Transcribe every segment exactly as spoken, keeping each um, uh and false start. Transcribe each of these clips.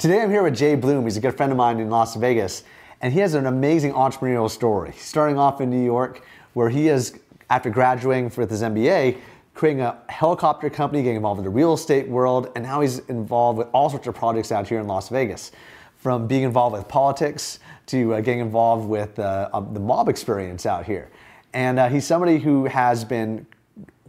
Today I'm here with Jay Bloom. He's a good friend of mine in Las Vegas, and he has an amazing entrepreneurial story. Starting off in New York, where he is, after graduating with his M B A, creating a helicopter company, getting involved in the real estate world, and now he's involved with all sorts of projects out here in Las Vegas. From being involved with politics to uh, getting involved with uh, uh, the mob experience out here. And uh, he's somebody who has been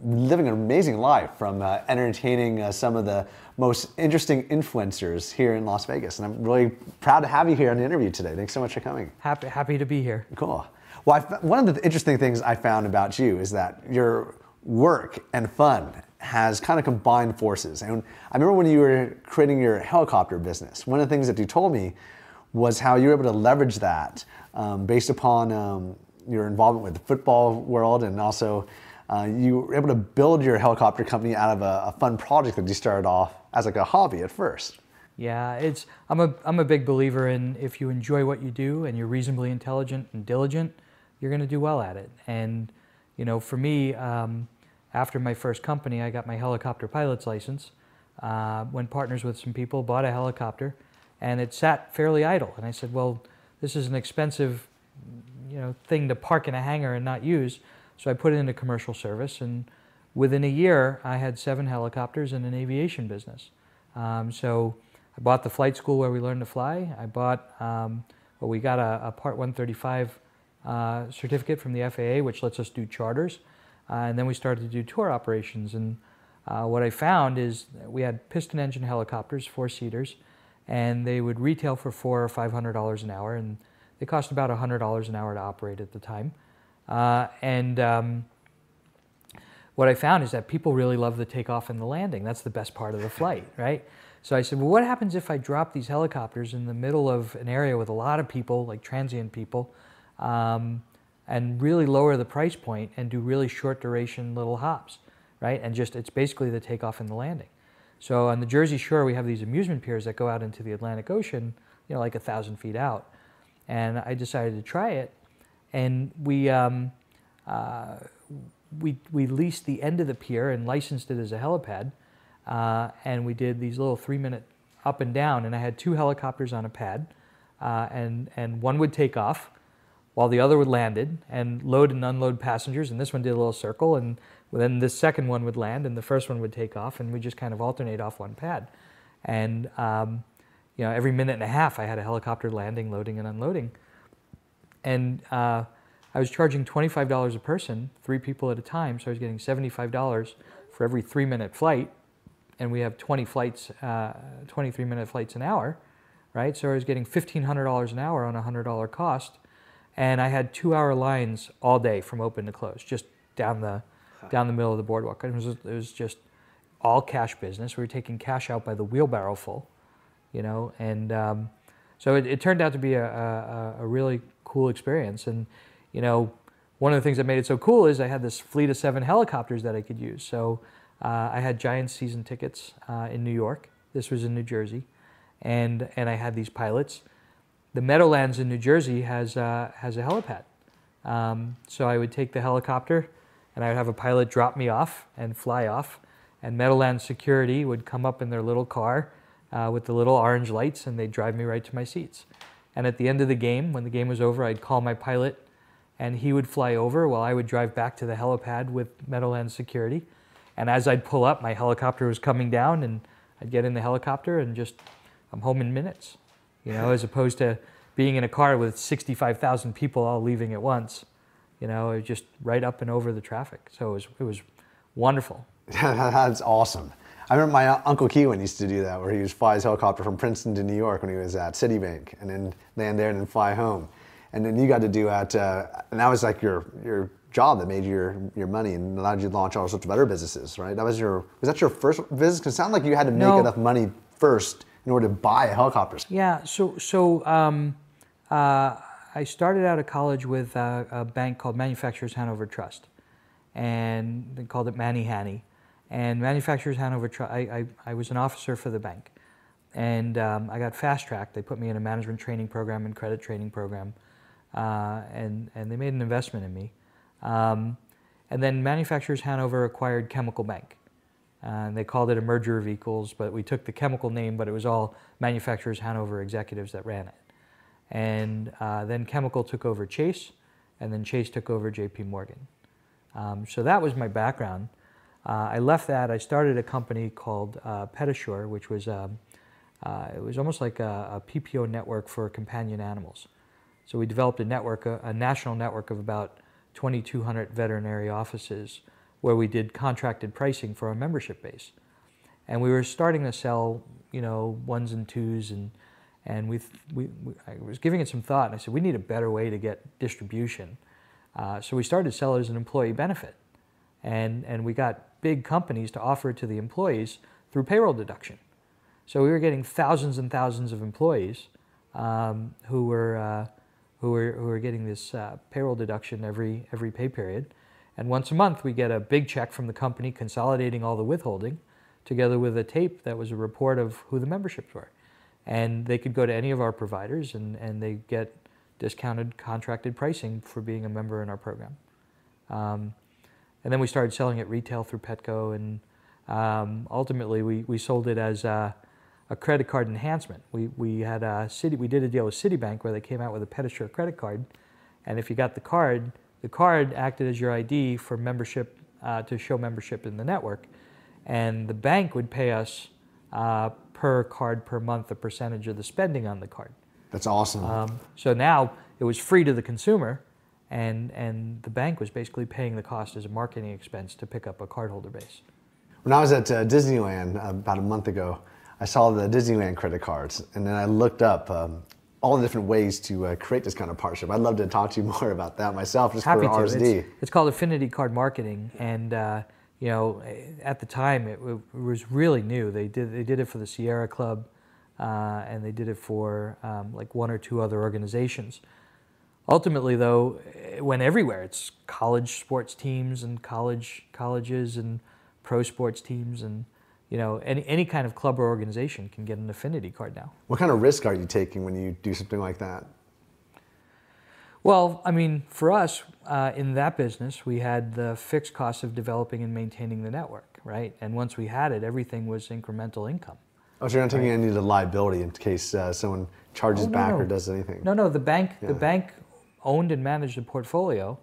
living an amazing life, from uh, entertaining uh, some of the most interesting influencers here in Las Vegas. And I'm really proud to have you here on the interview today. Thanks so much for coming. Happy, happy to be here. Cool. Well, I, one of the interesting things I found about you is that your work and fun has kind of combined forces. And I remember when you were creating your helicopter business, one of the things that you told me was how you were able to leverage that um, based upon um, your involvement with the football world, and also Uh, you were able to build your helicopter company out of a, a fun project that you started off as like a hobby at first. Yeah, it's, I'm a, I'm a big believer in, if you enjoy what you do and you're reasonably intelligent and diligent, you're going to do well at it. And, you know, for me, um, after my first company, I got my helicopter pilot's license, uh, went partners with some people, bought a helicopter, and it sat fairly idle. And I said, well, this is an expensive, you know, thing to park in a hangar and not use. So I put it into commercial service, and within a year, I had seven helicopters and an aviation business. Um, so I bought the flight school where we learned to fly. I bought, um, well, we got a, a Part one thirty-five uh, certificate from the F A A, which lets us do charters. Uh, and then we started to do tour operations. And uh, what I found is we had piston engine helicopters, four-seaters, and they would retail for four hundred or five hundred dollars an hour. And they cost about one hundred dollars an hour to operate at the time. Uh, and um, what I found is that people really love the takeoff and the landing. That's the best part of the flight, right? So I said, well, what happens if I drop these helicopters in the middle of an area with a lot of people, like transient people, um, and really lower the price point and do really short duration little hops, right? And just, it's basically the takeoff and the landing. So on the Jersey Shore, we have these amusement piers that go out into the Atlantic Ocean, you know, like a thousand feet out. And I decided to try it. And we, um, uh, we, we leased the end of the pier and licensed it as a helipad. Uh, and we did these little three-minute up and down. And I had two helicopters on a pad. Uh, and, and one would take off while the other would landed and load and unload passengers. And this one did a little circle. And then the second one would land, and the first one would take off. And we just kind of alternate off one pad. And um, you know, every minute and a half, I had a helicopter landing, loading, and unloading. And uh, I was charging twenty-five dollars a person, three people at a time, so I was getting seventy-five dollars for every three-minute flight, and we have twenty flights, uh, twenty-three minute flights an hour, right? So I was getting fifteen hundred dollars an hour on a one hundred dollar cost, and I had two-hour lines all day from open to close, just down the, down the middle of the boardwalk. It was, it was just all cash business. We were taking cash out by the wheelbarrow full, you know, and um, so it, it turned out to be a, a, a really cool experience. And you know, one of the things that made it so cool is I had this fleet of seven helicopters that I could use. So uh, I had Giants season tickets uh, in New York. This was in New Jersey, and and I had these pilots. The Meadowlands in New Jersey has uh, has a helipad, um, so I would take the helicopter, and I would have a pilot drop me off and fly off, and Meadowlands security would come up in their little car uh, with the little orange lights, and they'd drive me right to my seats. And at the end of the game, when the game was over, I'd call my pilot, and he would fly over while I would drive back to the helipad with Meadowlands security. And as I'd pull up, my helicopter was coming down, and I'd get in the helicopter and just, I'm home in minutes, you know, as opposed to being in a car with sixty-five thousand people all leaving at once, you know, just right up and over the traffic. So it was, it was wonderful. That's awesome. I remember my Uncle Keewan used to do that, where he would fly his helicopter from Princeton to New York when he was at Citibank, and then land there and then fly home. And then you got to do that, uh, and that was like your, your job that made your, your money and allowed you to launch all sorts of other businesses, right? That was your, was that your first business? Because it sounded like you had to make no. enough money first in order to buy a helicopter. Yeah, so, so um, uh, I started out of college with a, a bank called Manufacturers Hanover Trust, and they called it Manny Hanny. And Manufacturers Hanover, I, I, I was an officer for the bank. And um, I got fast-tracked. They put me in a management training program and credit training program. Uh, and, and they made an investment in me. Um, and then Manufacturers Hanover acquired Chemical Bank. and they called it a merger of equals, but we took the chemical name, but it was all Manufacturers Hanover executives that ran it. And uh, then Chemical took over Chase, and then Chase took over J P. Morgan. Um, so that was my background. Uh, I left that. I started a company called uh, Petassure, which was um, uh, it was almost like a, a P P O network for companion animals. So we developed a network, a, a national network of about twenty-two hundred veterinary offices, where we did contracted pricing for our membership base, and we were starting to sell, you know, ones and twos, and and we we I was giving it some thought, and I said we need a better way to get distribution. Uh, so we started to sell it as an employee benefit, and and we got big companies to offer it to the employees through payroll deduction. So we were getting thousands and thousands of employees um, who were uh, who were who were getting this uh, payroll deduction every every pay period. And once a month, we get a big check from the company consolidating all the withholding, together with a tape that was a report of who the memberships were. And they could go to any of our providers, and, and they get discounted contracted pricing for being a member in our program. Um, and then we started selling it retail through Petco, and um, ultimately we, we sold it as a, a credit card enhancement. We, we, had a city, we did a deal with Citibank where they came out with a Petassure credit card, and if you got the card, the card acted as your I D for membership, uh, to show membership in the network, and the bank would pay us uh, per card per month a percentage of the spending on the card. That's awesome. Um, so now it was free to the consumer, and and the bank was basically paying the cost as a marketing expense to pick up a cardholder base. When I was at uh, Disneyland uh, about a month ago, I saw the Disneyland credit cards, and then I looked up Um, all the different ways to uh, create this kind of partnership. I'd love to talk to you more about that myself, just Happy for R S D. To. It's, it's called affinity card marketing, and uh, you know, at the time it, it was really new. They did they did it for the Sierra Club, uh, and they did it for um, like one or two other organizations. Ultimately, though, it went everywhere. It's college sports teams and college colleges and pro sports teams, and you know, any, any kind of club or organization can get an affinity card now. What kind of risk are you taking when you do something like that? Well, I mean, for us, uh, in that business, we had the fixed cost of developing and maintaining the network, right? And once we had it, everything was incremental income. Oh, so you're not taking right? any of the liability in case uh, someone charges oh, no, back no. or does anything? No, no, the bank, yeah. the bank owned and managed the portfolio,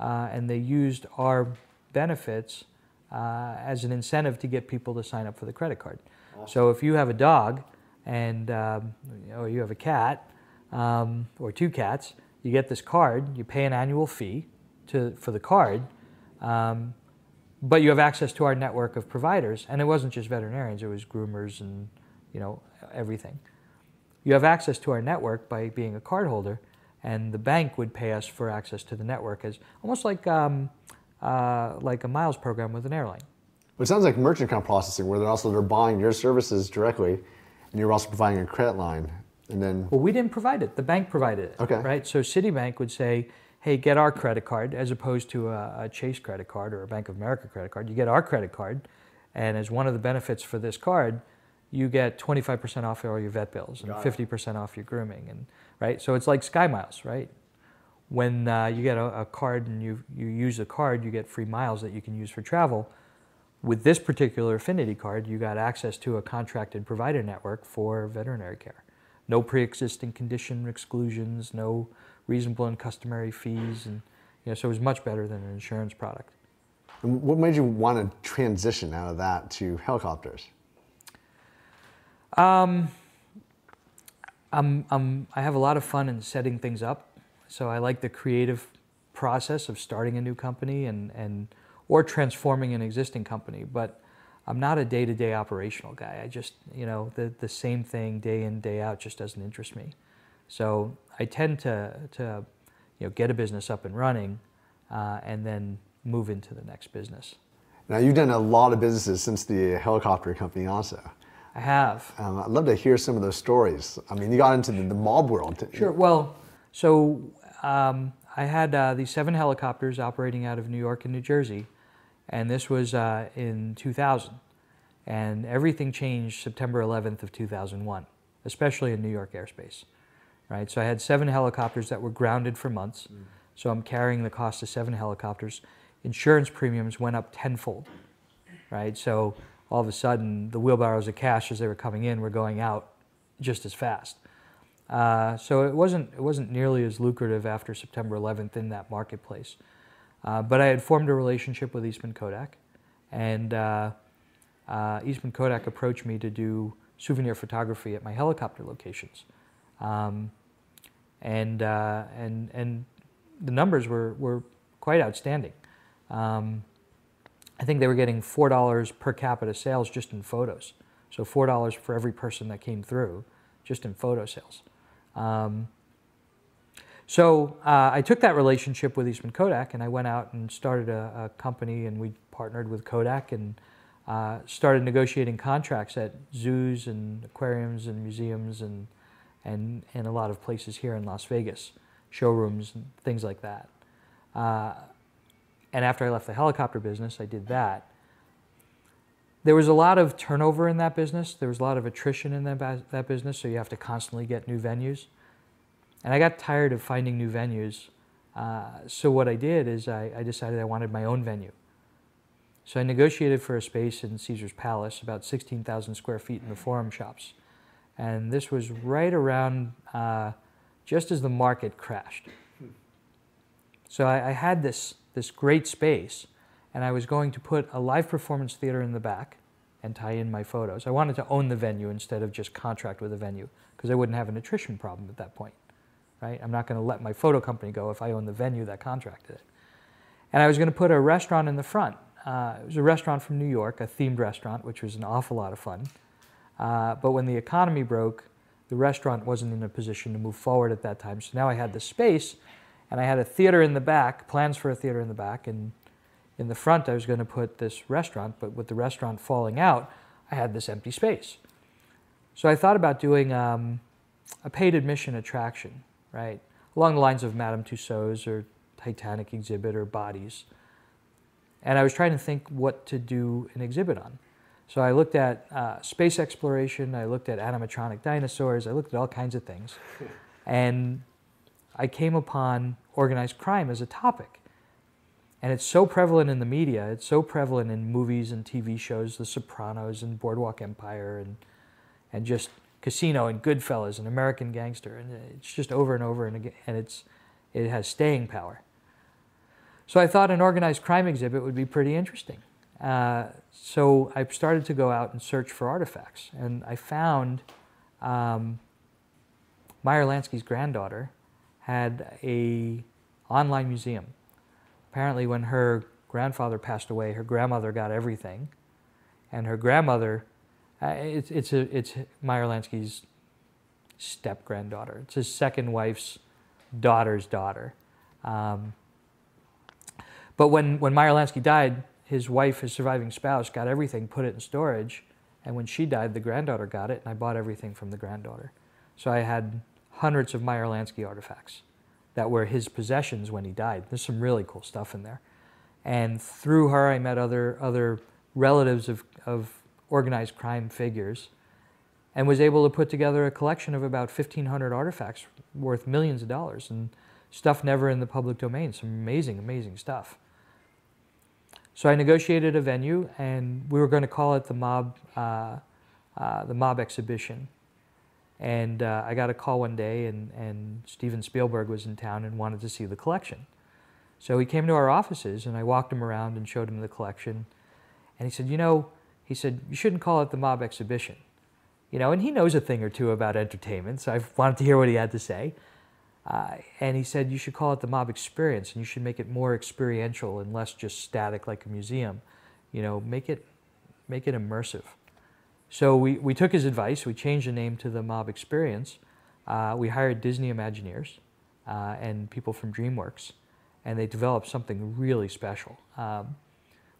uh, and they used our benefits Uh, as an incentive to get people to sign up for the credit card. Awesome. So if you have a dog and um, or you have a cat um, or two cats, you get this card, you pay an annual fee to, for the card, um, but you have access to our network of providers, and it wasn't just veterinarians, it was groomers and you know everything. You have access to our network by being a cardholder, and the bank would pay us for access to the network as almost like um, Uh, like a miles program with an airline. Well, it sounds like merchant account processing, where they're also they're buying your services directly, and you're also providing a credit line, and then. Well, we didn't provide it. The bank provided it. Okay. Right. So Citibank would say, "Hey, get our credit card," as opposed to a, a Chase credit card or a Bank of America credit card. You get our credit card, and as one of the benefits for this card, you get twenty-five percent off all your vet bills and fifty percent off your grooming, and right. So it's like Sky Miles, right? When uh, you get a, a card and you, you use the card, you get free miles that you can use for travel. With this particular affinity card, you got access to a contracted provider network for veterinary care. No pre-existing condition exclusions, no reasonable and customary fees, and you know, so it was much better than an insurance product. And what made you want to transition out of that to helicopters? Um, I'm, I'm, I have a lot of fun in setting things up. So I like the creative process of starting a new company and, and or transforming an existing company, but I'm not a day-to-day operational guy. I just, you know, the, the same thing day in, day out just doesn't interest me. So I tend to, to you know, get a business up and running uh, and then move into the next business. Now, you've done a lot of businesses since the helicopter company also. I have. Um, I'd love to hear some of those stories. I mean, you got into the, the mob world. Didn't you? Sure, well, so um, I had uh, these seven helicopters operating out of New York and New Jersey, and this was uh, in two thousand. And everything changed September eleventh of two thousand one, especially in New York airspace, right? So I had seven helicopters that were grounded for months, mm. so I'm carrying the cost of seven helicopters. Insurance premiums went up tenfold, right? So all of a sudden the wheelbarrows of cash as they were coming in were going out just as fast. Uh, so it wasn't, it wasn't nearly as lucrative after September eleventh in that marketplace. Uh, but I had formed a relationship with Eastman Kodak, and uh, uh, Eastman Kodak approached me to do souvenir photography at my helicopter locations. Um, and, uh, and, and the numbers were, were quite outstanding. Um, I think they were getting four dollars per capita sales just in photos. So four dollars for every person that came through just in photo sales. Um, so uh, I took that relationship with Eastman Kodak and I went out and started a, a company, and we partnered with Kodak and uh, started negotiating contracts at zoos and aquariums and museums and, and, and a lot of places here in Las Vegas, showrooms and things like that. Uh, and after I left the helicopter business, I did that. There was a lot of turnover in that business. There was a lot of attrition in that, that business, so you have to constantly get new venues. And I got tired of finding new venues. Uh, so what I did is I, I decided I wanted my own venue. So I negotiated for a space in Caesar's Palace, about sixteen thousand square feet in the Forum Shops. And this was right around uh, just as the market crashed. So I, I had this, this great space, and I was going to put a live performance theater in the back and tie in my photos. I wanted to own the venue instead of just contract with a venue, because I wouldn't have an attrition problem at that point, right? I'm not going to let my photo company go if I own the venue that contracted it. And I was going to put a restaurant in the front. Uh, it was a restaurant from New York, a themed restaurant, which was an awful lot of fun. Uh, but when the economy broke, the restaurant wasn't in a position to move forward at that time. So now I had the space, and I had a theater in the back, plans for a theater in the back, and in the front, I was going to put this restaurant, but with the restaurant falling out, I had this empty space. So I thought about doing um, a paid admission attraction, right? Along the lines of Madame Tussauds or Titanic exhibit or Bodies. And I was trying to think what to do an exhibit on. So I looked at uh, space exploration, I looked at animatronic dinosaurs, I looked at all kinds of things. And I came upon organized crime as a topic. And it's so prevalent in the media, it's so prevalent in movies and T V shows, The Sopranos and Boardwalk Empire and, and just Casino and Goodfellas and American Gangster. And it's just over and over and again, and it's, it has staying power. So I thought an organized crime exhibit would be pretty interesting. Uh, so I started to go out and search for artifacts. And I found um, Meyer Lansky's granddaughter had an online museum. Apparently when her grandfather passed away, her grandmother got everything. And her grandmother, uh, it's, it's, a, it's Meyer Lansky's step-granddaughter. It's his second wife's daughter's daughter. Um, but when, when Meyer Lansky died, his wife, his surviving spouse, got everything, put it in storage. And when she died, the granddaughter got it, and I bought everything from the granddaughter. So I had hundreds of Meyer Lansky artifacts that were his possessions when he died. There's some really cool stuff in there. And through her, I met other, other relatives of, of organized crime figures and was able to put together a collection of about fifteen hundred artifacts worth millions of dollars and stuff never in the public domain. Some amazing, amazing stuff. So I negotiated a venue, and we were going to call it the Mob, uh, uh, the Mob Exhibition. And uh, I got a call one day, and, and Steven Spielberg was in town and wanted to see the collection. So he came to our offices, and I walked him around and showed him the collection. And he said, you know, he said, you shouldn't call it the Mob Exhibition. You know, and he knows a thing or two about entertainment, so I wanted to hear what he had to say. Uh, and he said, you should call it the Mob Experience, and you should make it more experiential and less just static like a museum. You know, make it, make it immersive. So we, we took his advice, we changed the name to the Mob Experience. Uh, we hired Disney Imagineers uh, and people from DreamWorks, and they developed something really special. Um,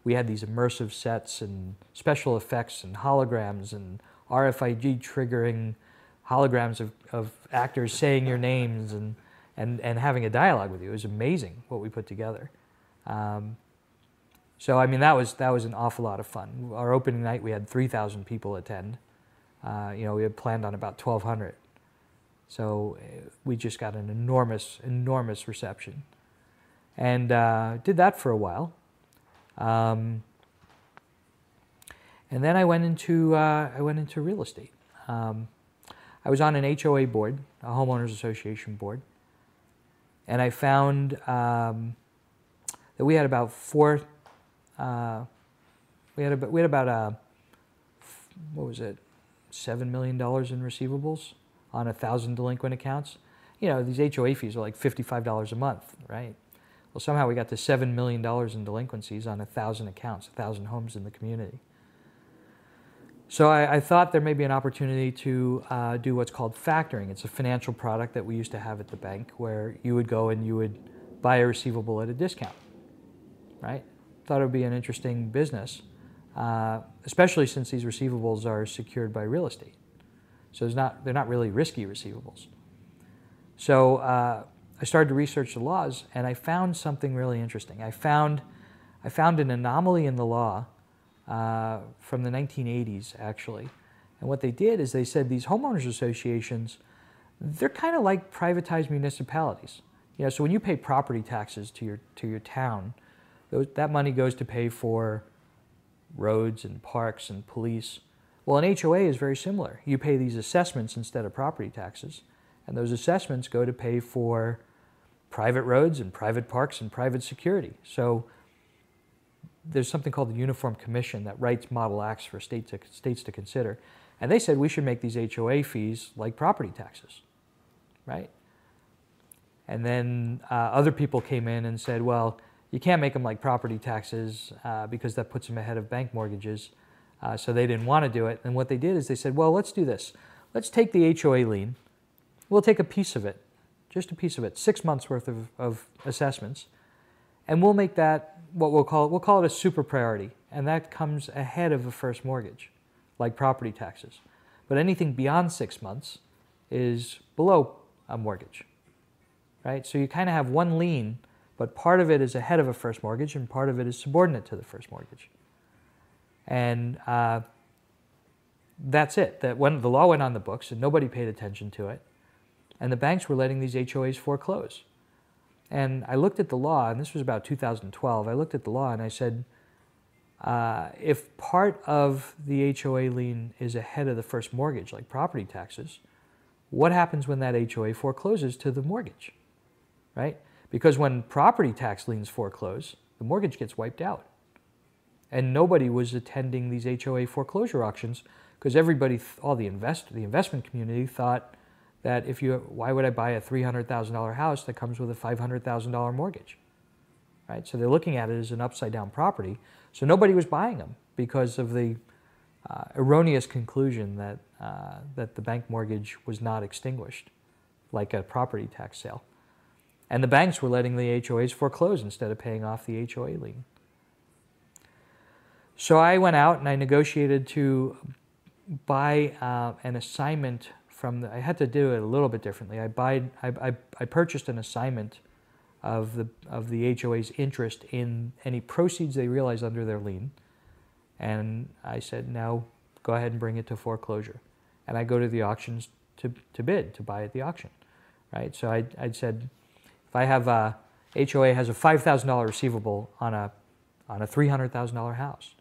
we had these immersive sets and special effects and holograms and R F I D triggering holograms of, of actors saying your names and, and, and having a dialogue with you. It was amazing what we put together. Um, So, I mean, that was, that was an awful lot of fun. Our opening night, we had three thousand people attend. Uh, you know, we had planned on about twelve hundred. So we just got an enormous, enormous reception. And uh, did that for a while. Um, And then I went into uh, I went into real estate. Um, I was on an H O A board, a homeowners association board, and I found um, that we had about four. Uh, we had about we had about a what was it, seven million dollars in receivables on a thousand delinquent accounts. You know, these H O A fees are like fifty-five dollars a month, right? Well, somehow we got to seven million dollars in delinquencies on a thousand accounts, a thousand homes in the community. So I, I thought there may be an opportunity to uh, do what's called factoring. It's a financial product that we used to have at the bank where you would go and you would buy a receivable at a discount, right? Thought it would be an interesting business, uh, especially since these receivables are secured by real estate. So it's not, they're not really risky receivables. So uh, I started to research the laws, and I found something really interesting. I found, I found an anomaly in the law Uh, from the nineteen eighties, actually. And what they did is they said these homeowners associations, they're kind of like privatized municipalities. You know, so when you pay property taxes to your, to your town, those, that money goes to pay for roads and parks and police. Well, an H O A is very similar. You pay these assessments instead of property taxes, and those assessments go to pay for private roads and private parks and private security. So there's something called the Uniform Commission that writes model acts for state to, states to consider. And they said we should make these H O A fees like property taxes, right? And then uh, other people came in and said, well, you can't make them like property taxes uh, because that puts them ahead of bank mortgages. Uh, so they didn't want to do it. And what they did is they said, well, let's do this. Let's take the H O A lien. We'll take a piece of it, just a piece of it, six months worth of, of assessments. And we'll make that what we'll call it, we'll call it a super priority, and that comes ahead of a first mortgage, like property taxes. But anything beyond six months is below a mortgage, right? So you kind of have one lien, but part of it is ahead of a first mortgage, and part of it is subordinate to the first mortgage. And uh, that's it. That when the law went on the books, and nobody paid attention to it, and the banks were letting these H O As foreclose. And I looked at the law, and this was about two thousand twelve, I looked at the law and I said, uh, if part of the H O A lien is ahead of the first mortgage, like property taxes, what happens when that H O A forecloses to the mortgage, right? Because when property tax liens foreclose, the mortgage gets wiped out. And nobody was attending these H O A foreclosure auctions because everybody, all the invest, the investment community thought, that if you, why would I buy a three hundred thousand dollar house that comes with a five hundred thousand dollar mortgage, right? So they're looking at it as an upside down property. So nobody was buying them because of the uh, erroneous conclusion that, uh, that the bank mortgage was not extinguished, like a property tax sale. And the banks were letting the H O As foreclose instead of paying off the H O A lien. So I went out and I negotiated to buy uh, an assignment from the, I had to do it a little bit differently. I, buyed, I, I, I purchased an assignment of the, of the H O A's interest in any proceeds they realized under their lien. And I said, now go ahead and bring it to foreclosure. And I go to the auctions to, to bid, to buy at the auction, right? So I, I said, if I have a, H O A has a five thousand dollar receivable on a, on a three hundred thousand dollar house,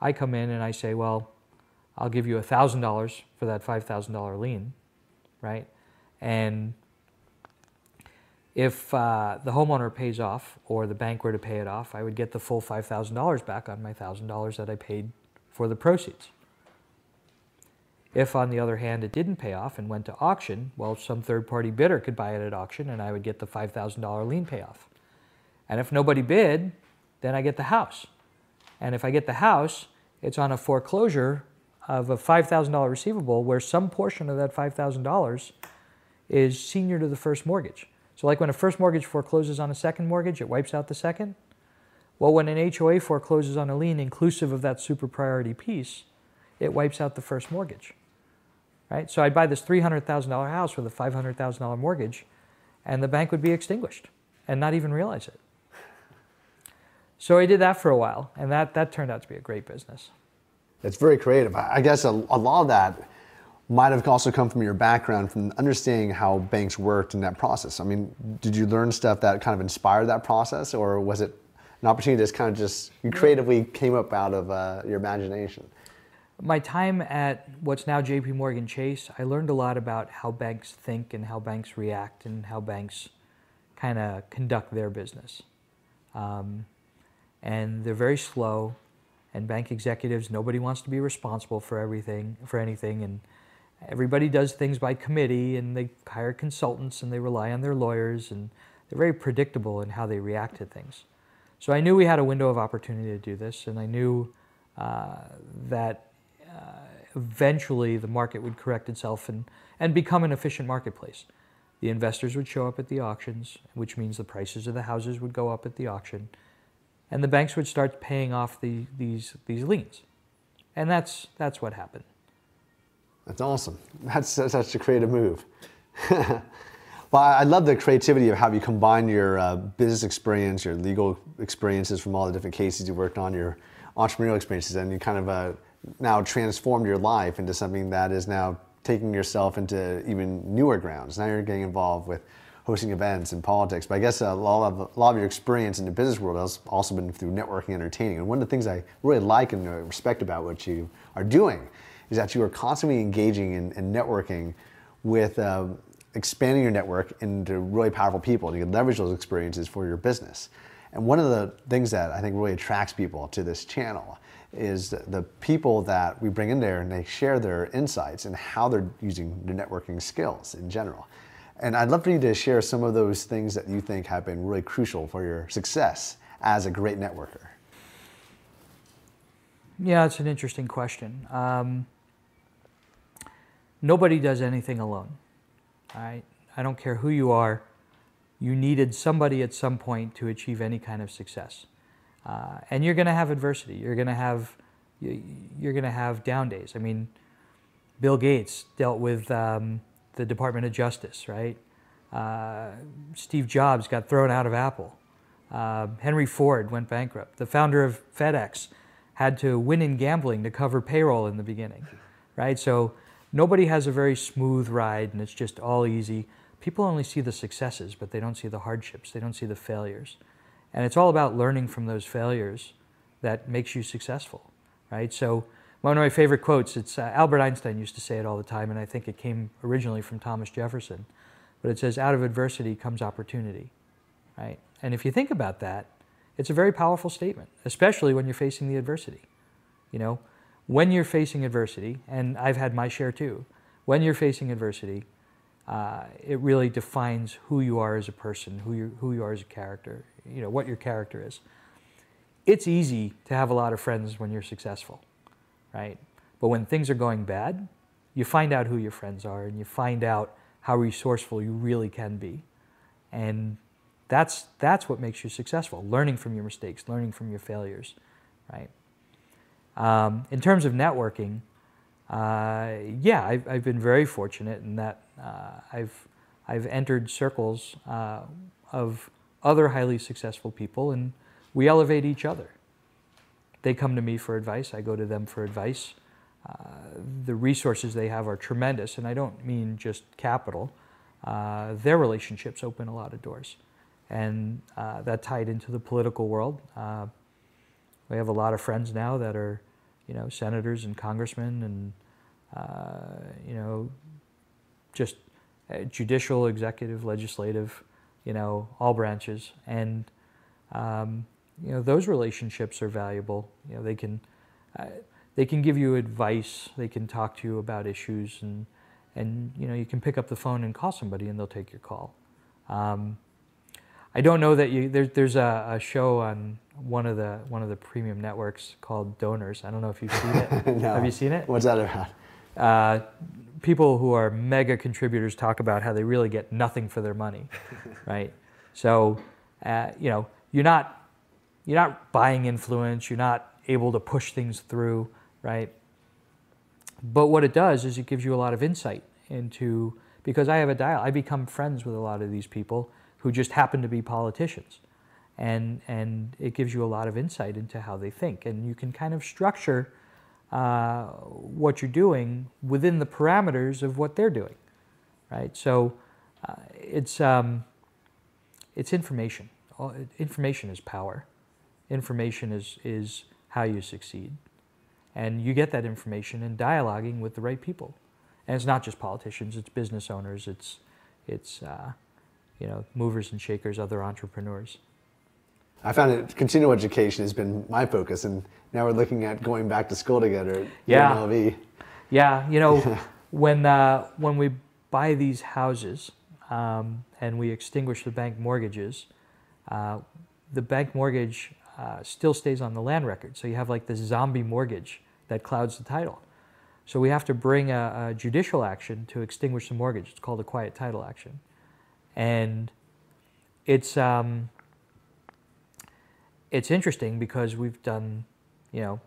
I come in and I say, well, I'll give you one thousand dollars for that five thousand dollar lien, right? And if uh, the homeowner pays off or the bank were to pay it off, I would get the full five thousand dollars back on my one thousand dollars that I paid for the proceeds. If, on the other hand, it didn't pay off and went to auction, well, some third-party bidder could buy it at auction and I would get the five thousand dollar lien payoff. And if nobody bid, then I get the house. And if I get the house, it's on a foreclosure of a five thousand dollar receivable where some portion of that five thousand dollars is senior to the first mortgage. So like when a first mortgage forecloses on a second mortgage, it wipes out the second. Well, when an H O A forecloses on a lien inclusive of that super priority piece, it wipes out the first mortgage, right? So I'd buy this three hundred thousand dollar house with a five hundred thousand dollar mortgage and the bank would be extinguished and not even realize it. So I did that for a while, and that, that turned out to be a great business. It's very creative. I guess a, a lot of that might have also come from your background, from understanding how banks worked in that process. I mean, did you learn stuff that kind of inspired that process, or was it an opportunity that's kind of just, you creatively came up out of uh, your imagination? My time at what's now J P Morgan Chase, I learned a lot about how banks think and how banks react and how banks kind of conduct their business. Um, and they're very slow, and bank executives, nobody wants to be responsible for everything, for anything, and everybody does things by committee, and they hire consultants, and they rely on their lawyers, and they're very predictable in how they react to things. So I knew we had a window of opportunity to do this, and I knew uh, that Uh, eventually the market would correct itself and, and become an efficient marketplace. The investors would show up at the auctions, which means the prices of the houses would go up at the auction, and the banks would start paying off the, these, these liens. And that's, that's what happened. That's awesome. That's, that's such a creative move. Well, I love the creativity of how you combine your uh, business experience, your legal experiences from all the different cases you worked on, your entrepreneurial experiences, and you kind of uh, now transformed your life into something that is now taking yourself into even newer grounds. Now you're getting involved with hosting events and politics. But I guess a lot of, a lot of your experience in the business world has also been through networking and entertaining. And one of the things I really like and respect about what you are doing is that you are constantly engaging in, in networking with uh, expanding your network into really powerful people. And you can leverage those experiences for your business. And one of the things that I think really attracts people to this channel is the people that we bring in there, and they share their insights and how they're using their networking skills in general. And I'd love for you to share some of those things that you think have been really crucial for your success as a great networker. Yeah, it's an interesting question. Um, nobody does anything alone. I, I don't care who you are. You needed somebody at some point to achieve any kind of success. Uh, and you're going to have adversity. You're going to have you're going to have down days. I mean, Bill Gates dealt with um, the Department of Justice, right? Uh, Steve Jobs got thrown out of Apple. Uh, Henry Ford went bankrupt. The founder of FedEx had to win in gambling to cover payroll in the beginning, right? So nobody has a very smooth ride, and it's just all easy. People only see the successes, but they don't see the hardships. They don't see the failures. And it's all about learning from those failures that makes you successful, right? So one of my favorite quotes, it's uh, Albert Einstein used to say it all the time, and I think it came originally from Thomas Jefferson, but it says, out of adversity comes opportunity, right? And if you think about that, it's a very powerful statement, especially when you're facing the adversity. You know, when you're facing adversity, and I've had my share too, when you're facing adversity, Uh, it really defines who you are as a person, who you who you are as a character, you know, what your character is. It's easy to have a lot of friends when you're successful, right? But when things are going bad, you find out who your friends are, and you find out how resourceful you really can be. And that's, that's what makes you successful, learning from your mistakes, learning from your failures, right? Um, in terms of networking, Uh, yeah, I've, I've been very fortunate in that uh, I've, I've entered circles uh, of other highly successful people, and we elevate each other. They come to me for advice, I go to them for advice. Uh, the resources they have are tremendous, and I don't mean just capital. Uh, their relationships open a lot of doors, and uh, that tied into the political world. Uh, we have a lot of friends now that are you know, senators and congressmen and, uh, you know, just judicial, executive, legislative, you know, all branches. And, um, you know, those relationships are valuable. You know, they can, uh, they can give you advice. They can talk to you about issues, and, and, you know, you can pick up the phone and call somebody and they'll take your call. Um, I don't know that you, there, there's a, a show on one of the one of the premium networks called Donors. I don't know if you've seen it. No. Have you seen it? What's that about? Uh, people who are mega contributors talk about how they really get nothing for their money, right? So, uh, you know, you're not you're not buying influence. You're not able to push things through, right? But what it does is it gives you a lot of insight into, because I have a dial. I become friends with a lot of these people who just happen to be politicians. And, and it gives you a lot of insight into how they think. And you can kind of structure uh, what you're doing within the parameters of what they're doing, right? So uh, it's, um, it's information. Information is power. Information is, is how you succeed. And you get that information in dialoguing with the right people. And it's not just politicians, it's business owners, it's, it's uh, you know, movers and shakers, other entrepreneurs. I found that continual education has been my focus, and now we're looking at going back to school together at yeah. U N L V. Yeah, you know, yeah. when uh, when we buy these houses um, and we extinguish the bank mortgages, uh, the bank mortgage uh, still stays on the land record. So you have like this zombie mortgage that clouds the title. So we have to bring a, a judicial action to extinguish the mortgage. It's called a quiet title action. And it's um, it's interesting because we've done, you know,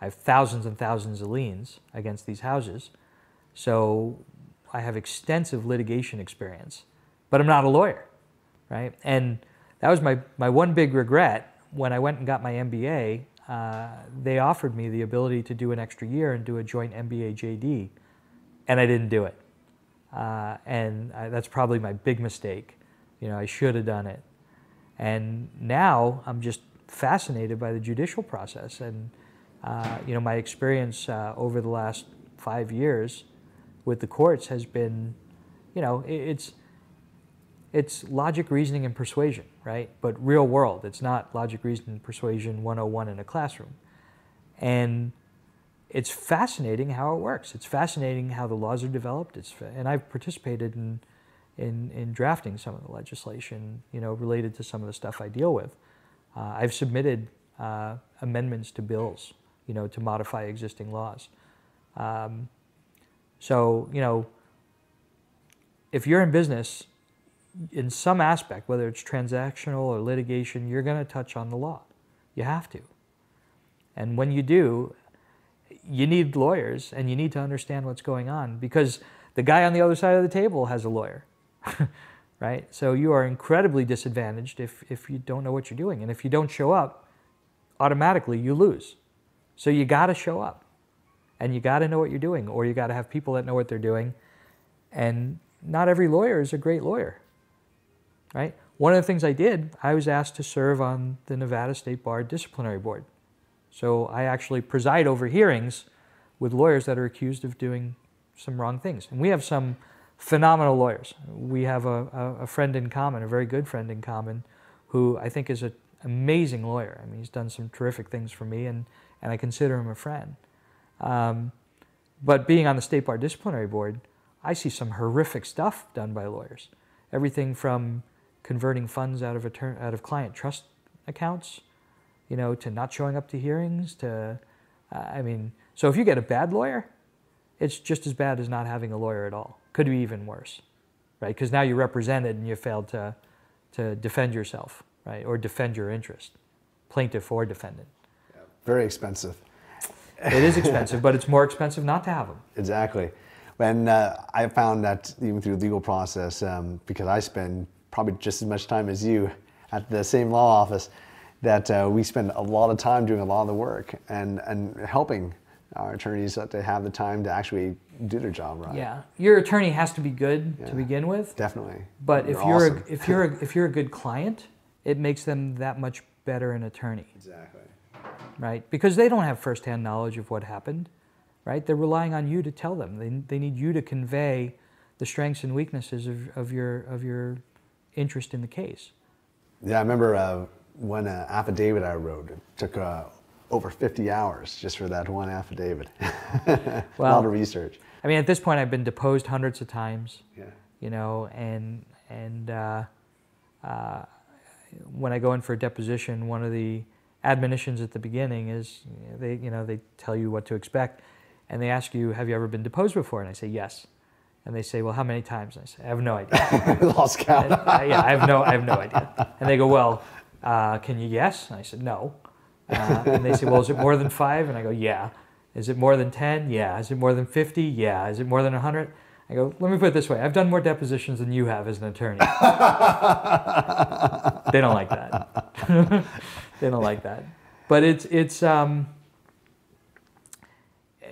I have thousands and thousands of liens against these houses. So I have extensive litigation experience, but I'm not a lawyer, right? And that was my, my one big regret. When I went and got my M B A, uh, they offered me the ability to do an extra year and do a joint M B A J D, and I didn't do it. Uh, and I, that's probably my big mistake. You know, I should have done it. And now I'm just fascinated by the judicial process. And, uh, you know, my experience uh, over the last five years with the courts has been, you know, it, it's, it's logic, reasoning, and persuasion, right? But real world, it's not logic, reasoning, persuasion one oh one in a classroom. And it's fascinating how it works. It's fascinating how the laws are developed. It's, and I've participated in, in, in drafting some of the legislation, you know, related to some of the stuff I deal with. Uh, I've submitted uh, amendments to bills, you know, to modify existing laws. Um, so, you know, if you're in business, in some aspect, whether it's transactional or litigation, you're going to touch on the law. You have to. And when you do, you need lawyers and you need to understand what's going on, because the guy on the other side of the table has a lawyer, right? So you are incredibly disadvantaged if, if you don't know what you're doing. And if you don't show up, automatically you lose. So you got to show up and you got to know what you're doing, or you got to have people that know what they're doing. And not every lawyer is a great lawyer. Right? One of the things I did, I was asked to serve on the Nevada State Bar Disciplinary Board. So I actually preside over hearings with lawyers that are accused of doing some wrong things. And we have some phenomenal lawyers. We have a, a, a friend in common, a very good friend in common, who I think is an amazing lawyer. I mean, he's done some terrific things for me, and, and I consider him a friend. Um, but being on the State Bar Disciplinary Board, I see some horrific stuff done by lawyers. Everything from converting funds out of a out of client trust accounts, you know, to not showing up to hearings, to, uh, I mean, so if you get a bad lawyer, it's just as bad as not having a lawyer at all. Could be even worse, right? Because now you're represented and you failed to, to defend yourself, right? Or defend your interest, plaintiff or defendant. Yeah, very expensive. It is expensive, but it's more expensive not to have them. Exactly. And uh, I found that even through the legal process, um, because I spend probably just as much time as you at the same law office, that uh, we spend a lot of time doing a lot of the work and, and helping our attorneys that they have the time to actually do their job right. Yeah, your attorney has to be good yeah, to begin with. Definitely. But you're if you're awesome. a, if you're a, if you're a good client, it makes them that much better an attorney. Exactly. Right, because they don't have firsthand knowledge of what happened. Right? They're relying on you to tell them. They, they need you to convey the strengths and weaknesses of, of, your, of your interest in the case. Yeah, I remember uh, one uh, affidavit I wrote. It took uh, over fifty hours just for that one affidavit. Well, a lot of research. I mean, at this point, I've been deposed hundreds of times. Yeah. You know, and, and uh, uh, when I go in for a deposition, one of the admonitions at the beginning is, they, you know, they tell you what to expect. And they ask you, have you ever been deposed before? And I say, yes. And they say, well, how many times? And I say, I have no idea. Lost count. And, uh, yeah, I have no, I have no idea. And they go, well, uh, can you guess? And I said, no. Uh, and they say, well, is it more than five? And I go, yeah. Is it more than ten? Yeah. Is it more than fifty? Yeah. Is it more than one hundred? I go, let me put it this way. I've done more depositions than you have as an attorney. They don't like that. They don't like that. But it's, it's, um,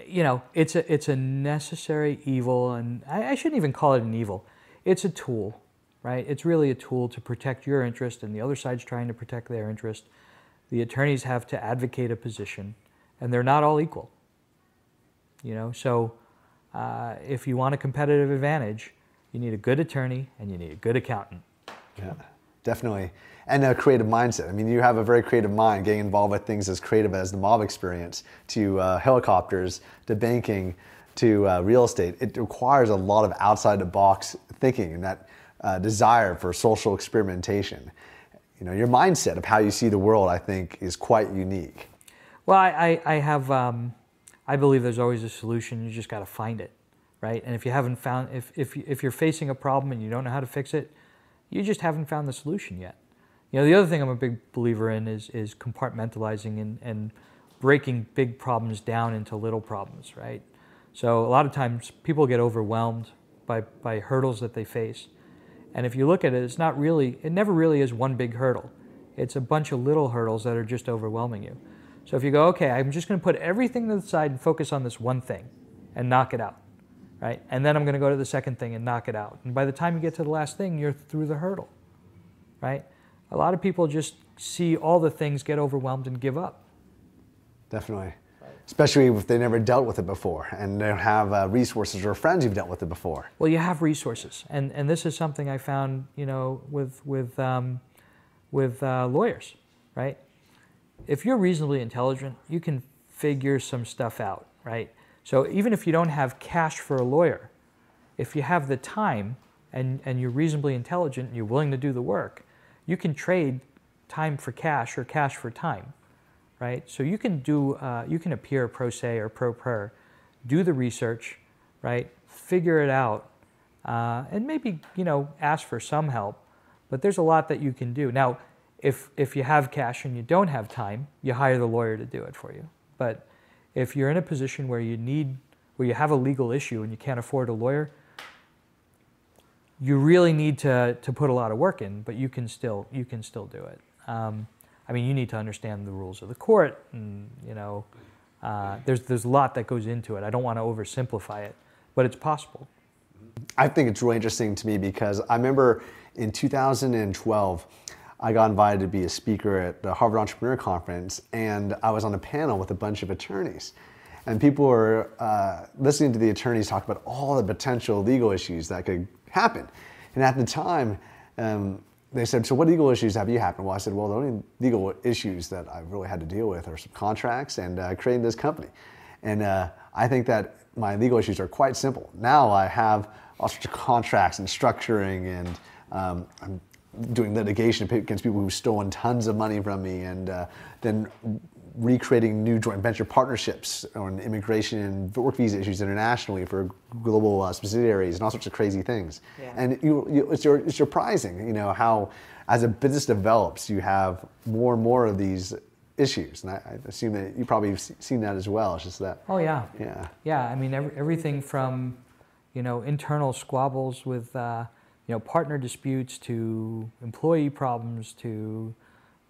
you know, it's a, it's a necessary evil, and I, I shouldn't even call it an evil. It's a tool, right? It's really a tool to protect your interest, and the other side's trying to protect their interest. The attorneys have to advocate a position, and they're not all equal. You know, so uh, if you want a competitive advantage, you need a good attorney and you need a good accountant. Yeah, definitely. And a creative mindset. I mean, you have a very creative mind, getting involved with things as creative as the Mob Experience, to uh, helicopters, to banking, to uh, real estate. It requires a lot of outside-the-box thinking and that uh, desire for social experimentation. You know, your mindset of how you see the world, I think, is quite unique. Well, I, I, I have, um, I believe there's always a solution. You just got to find it, right? And if you haven't found, if, if, if you're facing a problem and you don't know how to fix it, you just haven't found the solution yet. You know, the other thing I'm a big believer in is, is compartmentalizing and, and breaking big problems down into little problems, right? So a lot of times people get overwhelmed by, by hurdles that they face. And if you look at it, it's not really, it never really is one big hurdle. It's a bunch of little hurdles that are just overwhelming you. So if you go, okay, I'm just going to put everything to the side and focus on this one thing and knock it out, right? And then I'm going to go to the second thing and knock it out. And by the time you get to the last thing, you're through the hurdle, right? A lot of people just see all the things, get overwhelmed, and give up. Definitely. Especially if they never dealt with it before and they don't have uh, resources or friends who've dealt with it before. Well, you have resources, and and this is something I found, you know, with with um, with uh, lawyers, right? If you're reasonably intelligent, you can figure some stuff out, right? So even if you don't have cash for a lawyer, if you have the time and and you're reasonably intelligent and you're willing to do the work, you can trade time for cash or cash for time. Right? So you can do, uh, you can appear pro se or pro per, do the research, right? Figure it out, uh, and maybe, you know, ask for some help. But there's a lot that you can do. Now, if if you have cash and you don't have time, you hire the lawyer to do it for you. But if you're in a position where you need, where you have a legal issue and you can't afford a lawyer, you really need to to put a lot of work in. But you can still you can still do it. Um, I mean, you need to understand the rules of the court, and you know, uh, there's there's a lot that goes into it. I don't want to oversimplify it, but it's possible. I think it's really interesting to me because I remember in two thousand twelve, I got invited to be a speaker at the Harvard Entrepreneur Conference, and I was on a panel with a bunch of attorneys, and people were uh, listening to the attorneys talk about all the potential legal issues that could happen, and at the time. Um, They said, so what legal issues have you happened? Well, I said, well, the only legal issues that I've really had to deal with are some contracts and uh, creating this company. And uh, I think that my legal issues are quite simple. Now I have all sorts of contracts and structuring, and um, I'm doing litigation against people who've stolen tons of money from me, and uh, then recreating new joint venture partnerships on immigration and work visa issues internationally for global uh, subsidiaries and all sorts of crazy things. Yeah. And you, you, it's, it's surprising, you know, how as a business develops, you have more and more of these issues. And I, I assume that you probably have seen that as well. It's just that. Oh yeah. Yeah. Yeah. I mean, every, everything from, you know, internal squabbles with, uh, you know, partner disputes to employee problems to,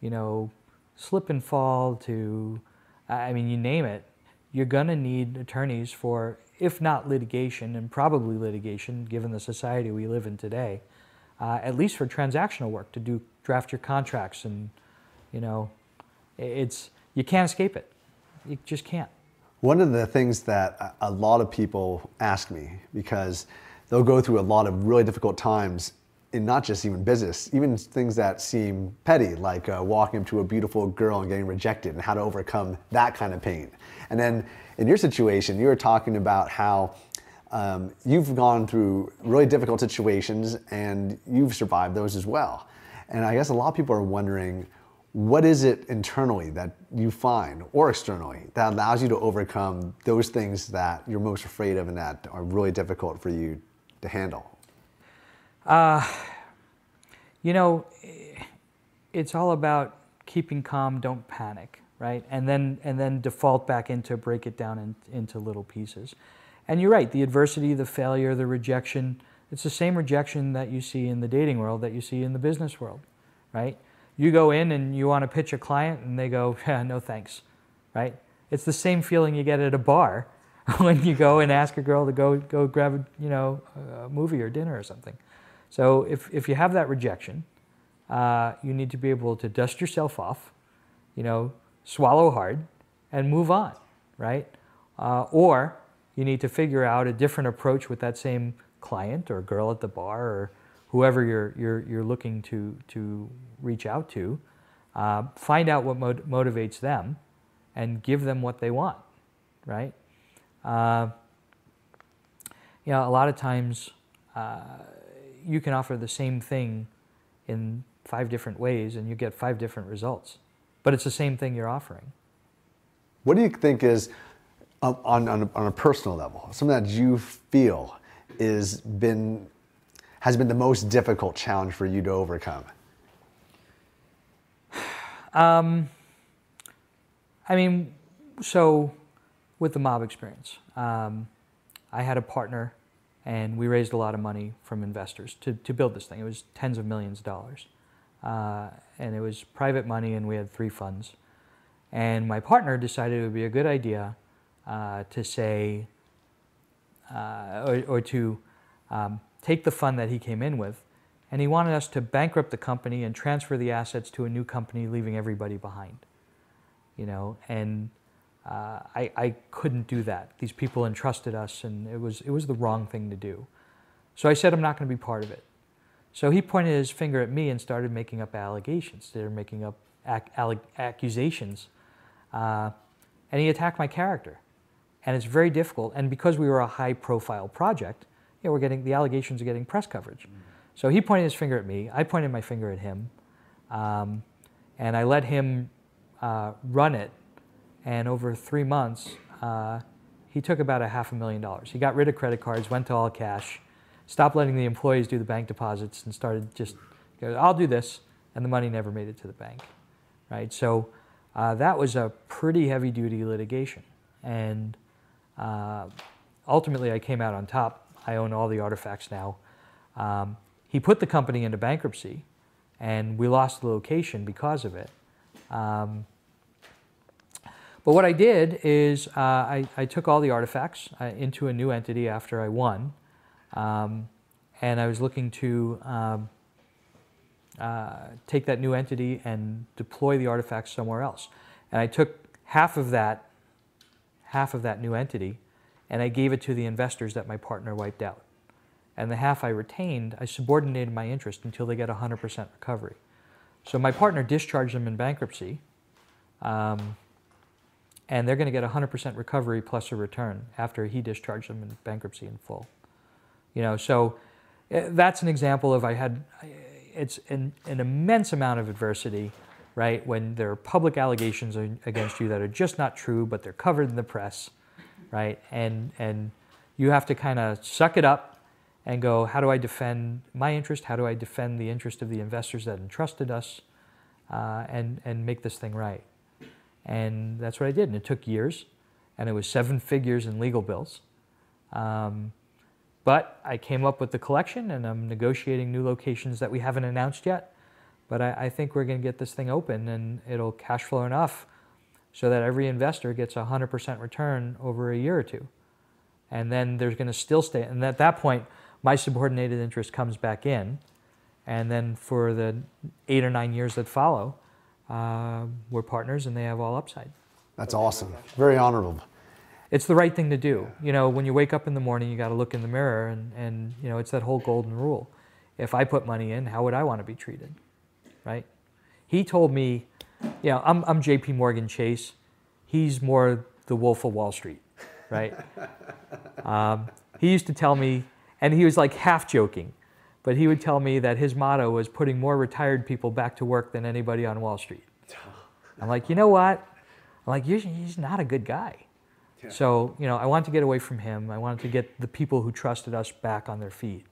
you know, slip and fall to, I mean, you name it, you're going to need attorneys for, if not litigation, and probably litigation, given the society we live in today, uh, at least for transactional work, to do draft your contracts. And, you know, it's, you can't escape it. You just can't. One of the things that a lot of people ask me, because they'll go through a lot of really difficult times in not just even business, even things that seem petty, like uh, walking up to a beautiful girl and getting rejected, and how to overcome that kind of pain. And then in your situation, you were talking about how um, you've gone through really difficult situations and you've survived those as well. And I guess a lot of people are wondering, what is it internally that you find, or externally, that allows you to overcome those things that you're most afraid of and that are really difficult for you to handle? Uh, you know, it's all about keeping calm, don't panic, right? And then and then default back into, break it down in, into little pieces. And you're right, the adversity, the failure, the rejection, it's the same rejection that you see in the dating world that you see in the business world, right? You go in and you want to pitch a client and they go, yeah, no thanks, right? It's the same feeling you get at a bar when you go and ask a girl to go, go grab a, you know, a movie or dinner or something. So if, if you have that rejection, uh, you need to be able to dust yourself off, you know, swallow hard, and move on, right? Uh, or you need to figure out a different approach with that same client or girl at the bar or whoever you're, you're, you're looking to, to reach out to. Uh, find out what mot motivates them and give them what they want, right? Uh, you know, a lot of times uh, you can offer the same thing in five different ways and you get five different results, but it's the same thing you're offering. What do you think is, um, on, on, a, on a personal level, something that you feel is been, has been the most difficult challenge for you to overcome? Um, I mean, so with the Mob Experience, um, I had a partner and we raised a lot of money from investors to, to build this thing. It was tens of millions of dollars. Uh, and it was private money and we had three funds. And my partner decided it would be a good idea uh, to say, uh, or, or to um, take the fund that he came in with, and he wanted us to bankrupt the company and transfer the assets to a new company, leaving everybody behind. You know, and uh, I, I couldn't do that. These people entrusted us, and it was it was the wrong thing to do. So I said I'm not going to be part of it. So he pointed his finger at me and started making up allegations. Started making up ac alleg accusations, uh, and he attacked my character. And it's very difficult. And because we were a high-profile project, you know, we're getting the allegations are getting press coverage. Mm. So he pointed his finger at me, I pointed my finger at him, um, and I let him uh, run it, and over three months, uh, he took about a half a million dollars. He got rid of credit cards, went to all cash, stopped letting the employees do the bank deposits, and started just, I'll do this, and the money never made it to the bank, right? So uh, that was a pretty heavy-duty litigation, and uh, ultimately I came out on top. I own all the artifacts now. Um, He put the company into bankruptcy, and we lost the location because of it. Um, but what I did is uh, I, I took all the artifacts uh, into a new entity after I won, um, and I was looking to um, uh, take that new entity and deploy the artifacts somewhere else. And I took half of that, half of that new entity, and I gave it to the investors that my partner wiped out. And the half I retained, I subordinated my interest until they get one hundred percent recovery. So my partner discharged them in bankruptcy, um, and they're going to get one hundred percent recovery plus a return after he discharged them in bankruptcy in full. You know, so that's an example of I had, it's an, an immense amount of adversity, right, when there are public allegations against you that are just not true, but they're covered in the press, right, and, and you have to kind of suck it up and go, how do I defend my interest? How do I defend the interest of the investors that entrusted us uh, and, and make this thing right? And that's what I did. And it took years, and it was seven figures in legal bills. Um, but I came up with the collection, and I'm negotiating new locations that we haven't announced yet. But I, I think we're going to get this thing open, and it'll cash flow enough so that every investor gets a one hundred percent return over a year or two. And then there's going to still stay. And at that point, my subordinated interest comes back in, and then for the eight or nine years that follow, uh, we're partners and they have all upside. That's awesome. Very honorable. It's the right thing to do. You know, when you wake up in the morning, you got to look in the mirror, and, and you know, it's that whole golden rule. If I put money in, how would I want to be treated, right? He told me, you know, I'm, I'm J P. Morgan Chase. He's more the Wolf of Wall Street, right? um, he used to tell me, and he was like half joking, but he would tell me that his motto was putting more retired people back to work than anybody on Wall Street. I'm like, you know what? I'm like, he's not a good guy. Yeah. So, you know, I wanted to get away from him. I wanted to get the people who trusted us back on their feet.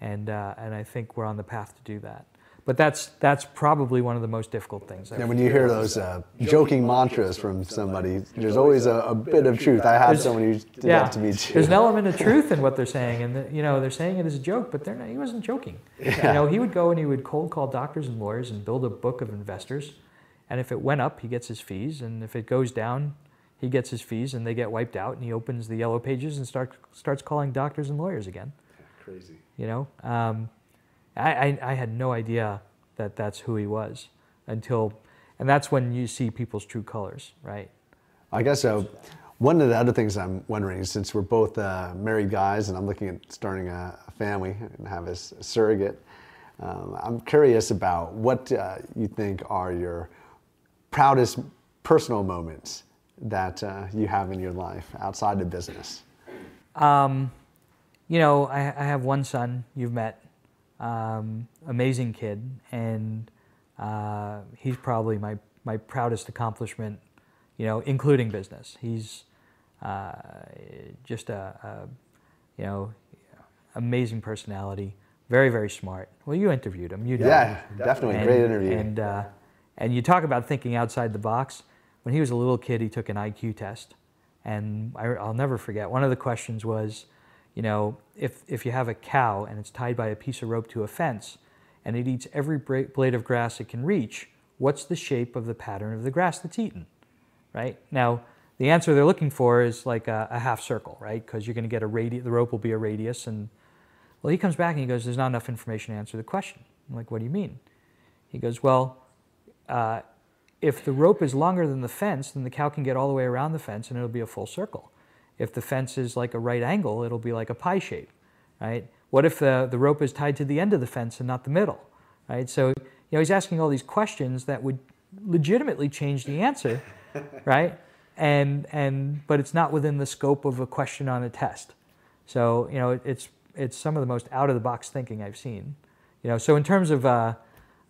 And, uh, and I think we're on the path to do that. But that's, that's probably one of the most difficult things. And when you hear those uh, joking mantras from somebody, there's always a, a bit of truth. I had someone who did yeah, that to me too. There's an element of truth in what they're saying, and the, you know, they're saying it as a joke, but they're not, he wasn't joking. Yeah. You know, he would go and he would cold call doctors and lawyers and build a book of investors, and if it went up, he gets his fees, and if it goes down, he gets his fees, and they get wiped out, and he opens the yellow pages and start, starts calling doctors and lawyers again. Yeah, crazy. You know. Um, I, I had no idea that that's who he was until, and that's when you see people's true colors, right? I guess so. One of the other things I'm wondering, since we're both uh, married guys, and I'm looking at starting a family and have a surrogate, um, I'm curious about what uh, you think are your proudest personal moments that uh, you have in your life outside of business. Um, you know, I, I have one son you've met, um, amazing kid, and uh, he's probably my my proudest accomplishment. You know, including business. He's Uh, just a, a, you know, amazing personality, very, very smart. Well, you interviewed him, you did. Yeah, definitely, and, great interview. And, uh, and you talk about thinking outside the box. When he was a little kid, he took an I Q test. And I, I'll never forget, one of the questions was, you know, if, if you have a cow and it's tied by a piece of rope to a fence, and it eats every blade of grass it can reach, what's the shape of the pattern of the grass that's eaten, right? Now, the answer they're looking for is like a, a half circle, right? Because you're going to get a radius, the rope will be a radius. And well, he comes back and he goes, there's not enough information to answer the question. I'm like, what do you mean? He goes, well, uh, if the rope is longer than the fence, then the cow can get all the way around the fence and it'll be a full circle. If the fence is like a right angle, it'll be like a pie shape, right? What if the, the rope is tied to the end of the fence and not the middle, right? So, you know, he's asking all these questions that would legitimately change the answer, right? And, and, but it's not within the scope of a question on a test. So, you know, it, it's, it's some of the most out of the box thinking I've seen, you know, so in terms of, uh,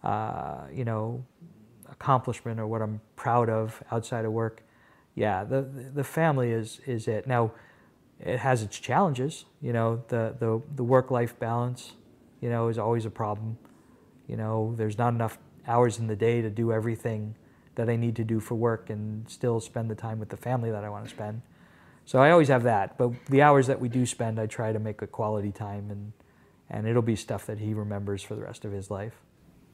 uh, you know, accomplishment or what I'm proud of outside of work. Yeah. The, the family is, is it. Now it has its challenges, you know, the, the, the work-life balance, you know, is always a problem. You know, there's not enough hours in the day to do everything that I need to do for work and still spend the time with the family that I want to spend. So I always have that, but the hours that we do spend, I try to make a quality time, and, and it'll be stuff that he remembers for the rest of his life.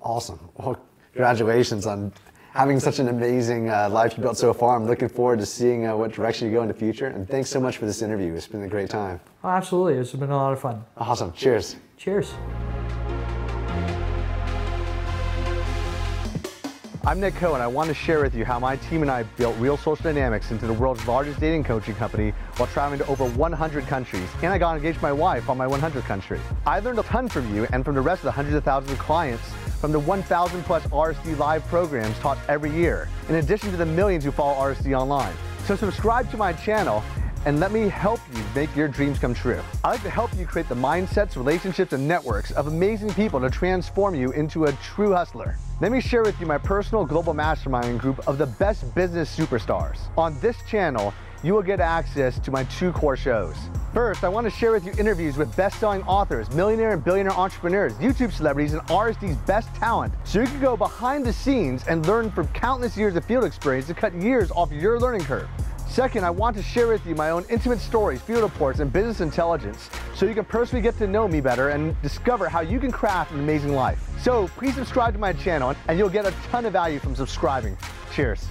Awesome. Well, congratulations on having such an amazing uh, life you built so far. I'm looking forward to seeing uh, what direction you go in the future. And thanks so much for this interview. It's been a great time. Oh, absolutely. It's been a lot of fun. Awesome. Cheers. Cheers. I'm Nick Kho, and I want to share with you how my team and I built Real Social Dynamics into the world's largest dating coaching company while traveling to over one hundred countries. And I got engaged to my wife on my one hundredth country. I learned a ton from you and from the rest of the hundreds of thousands of clients from the one thousand plus R S D live programs taught every year, in addition to the millions who follow R S D online. So subscribe to my channel and let me help you make your dreams come true. I'd like to help you create the mindsets, relationships, and networks of amazing people to transform you into a true hustler. Let me share with you my personal global mastermind group of the best business superstars. On this channel, you will get access to my two core shows. First, I want to share with you interviews with best-selling authors, millionaire and billionaire entrepreneurs, YouTube celebrities, and R S D's best talent, so you can go behind the scenes and learn from countless years of field experience to cut years off your learning curve. Second, I want to share with you my own intimate stories, field reports, and business intelligence, so you can personally get to know me better and discover how you can craft an amazing life. So please subscribe to my channel, and you'll get a ton of value from subscribing. Cheers.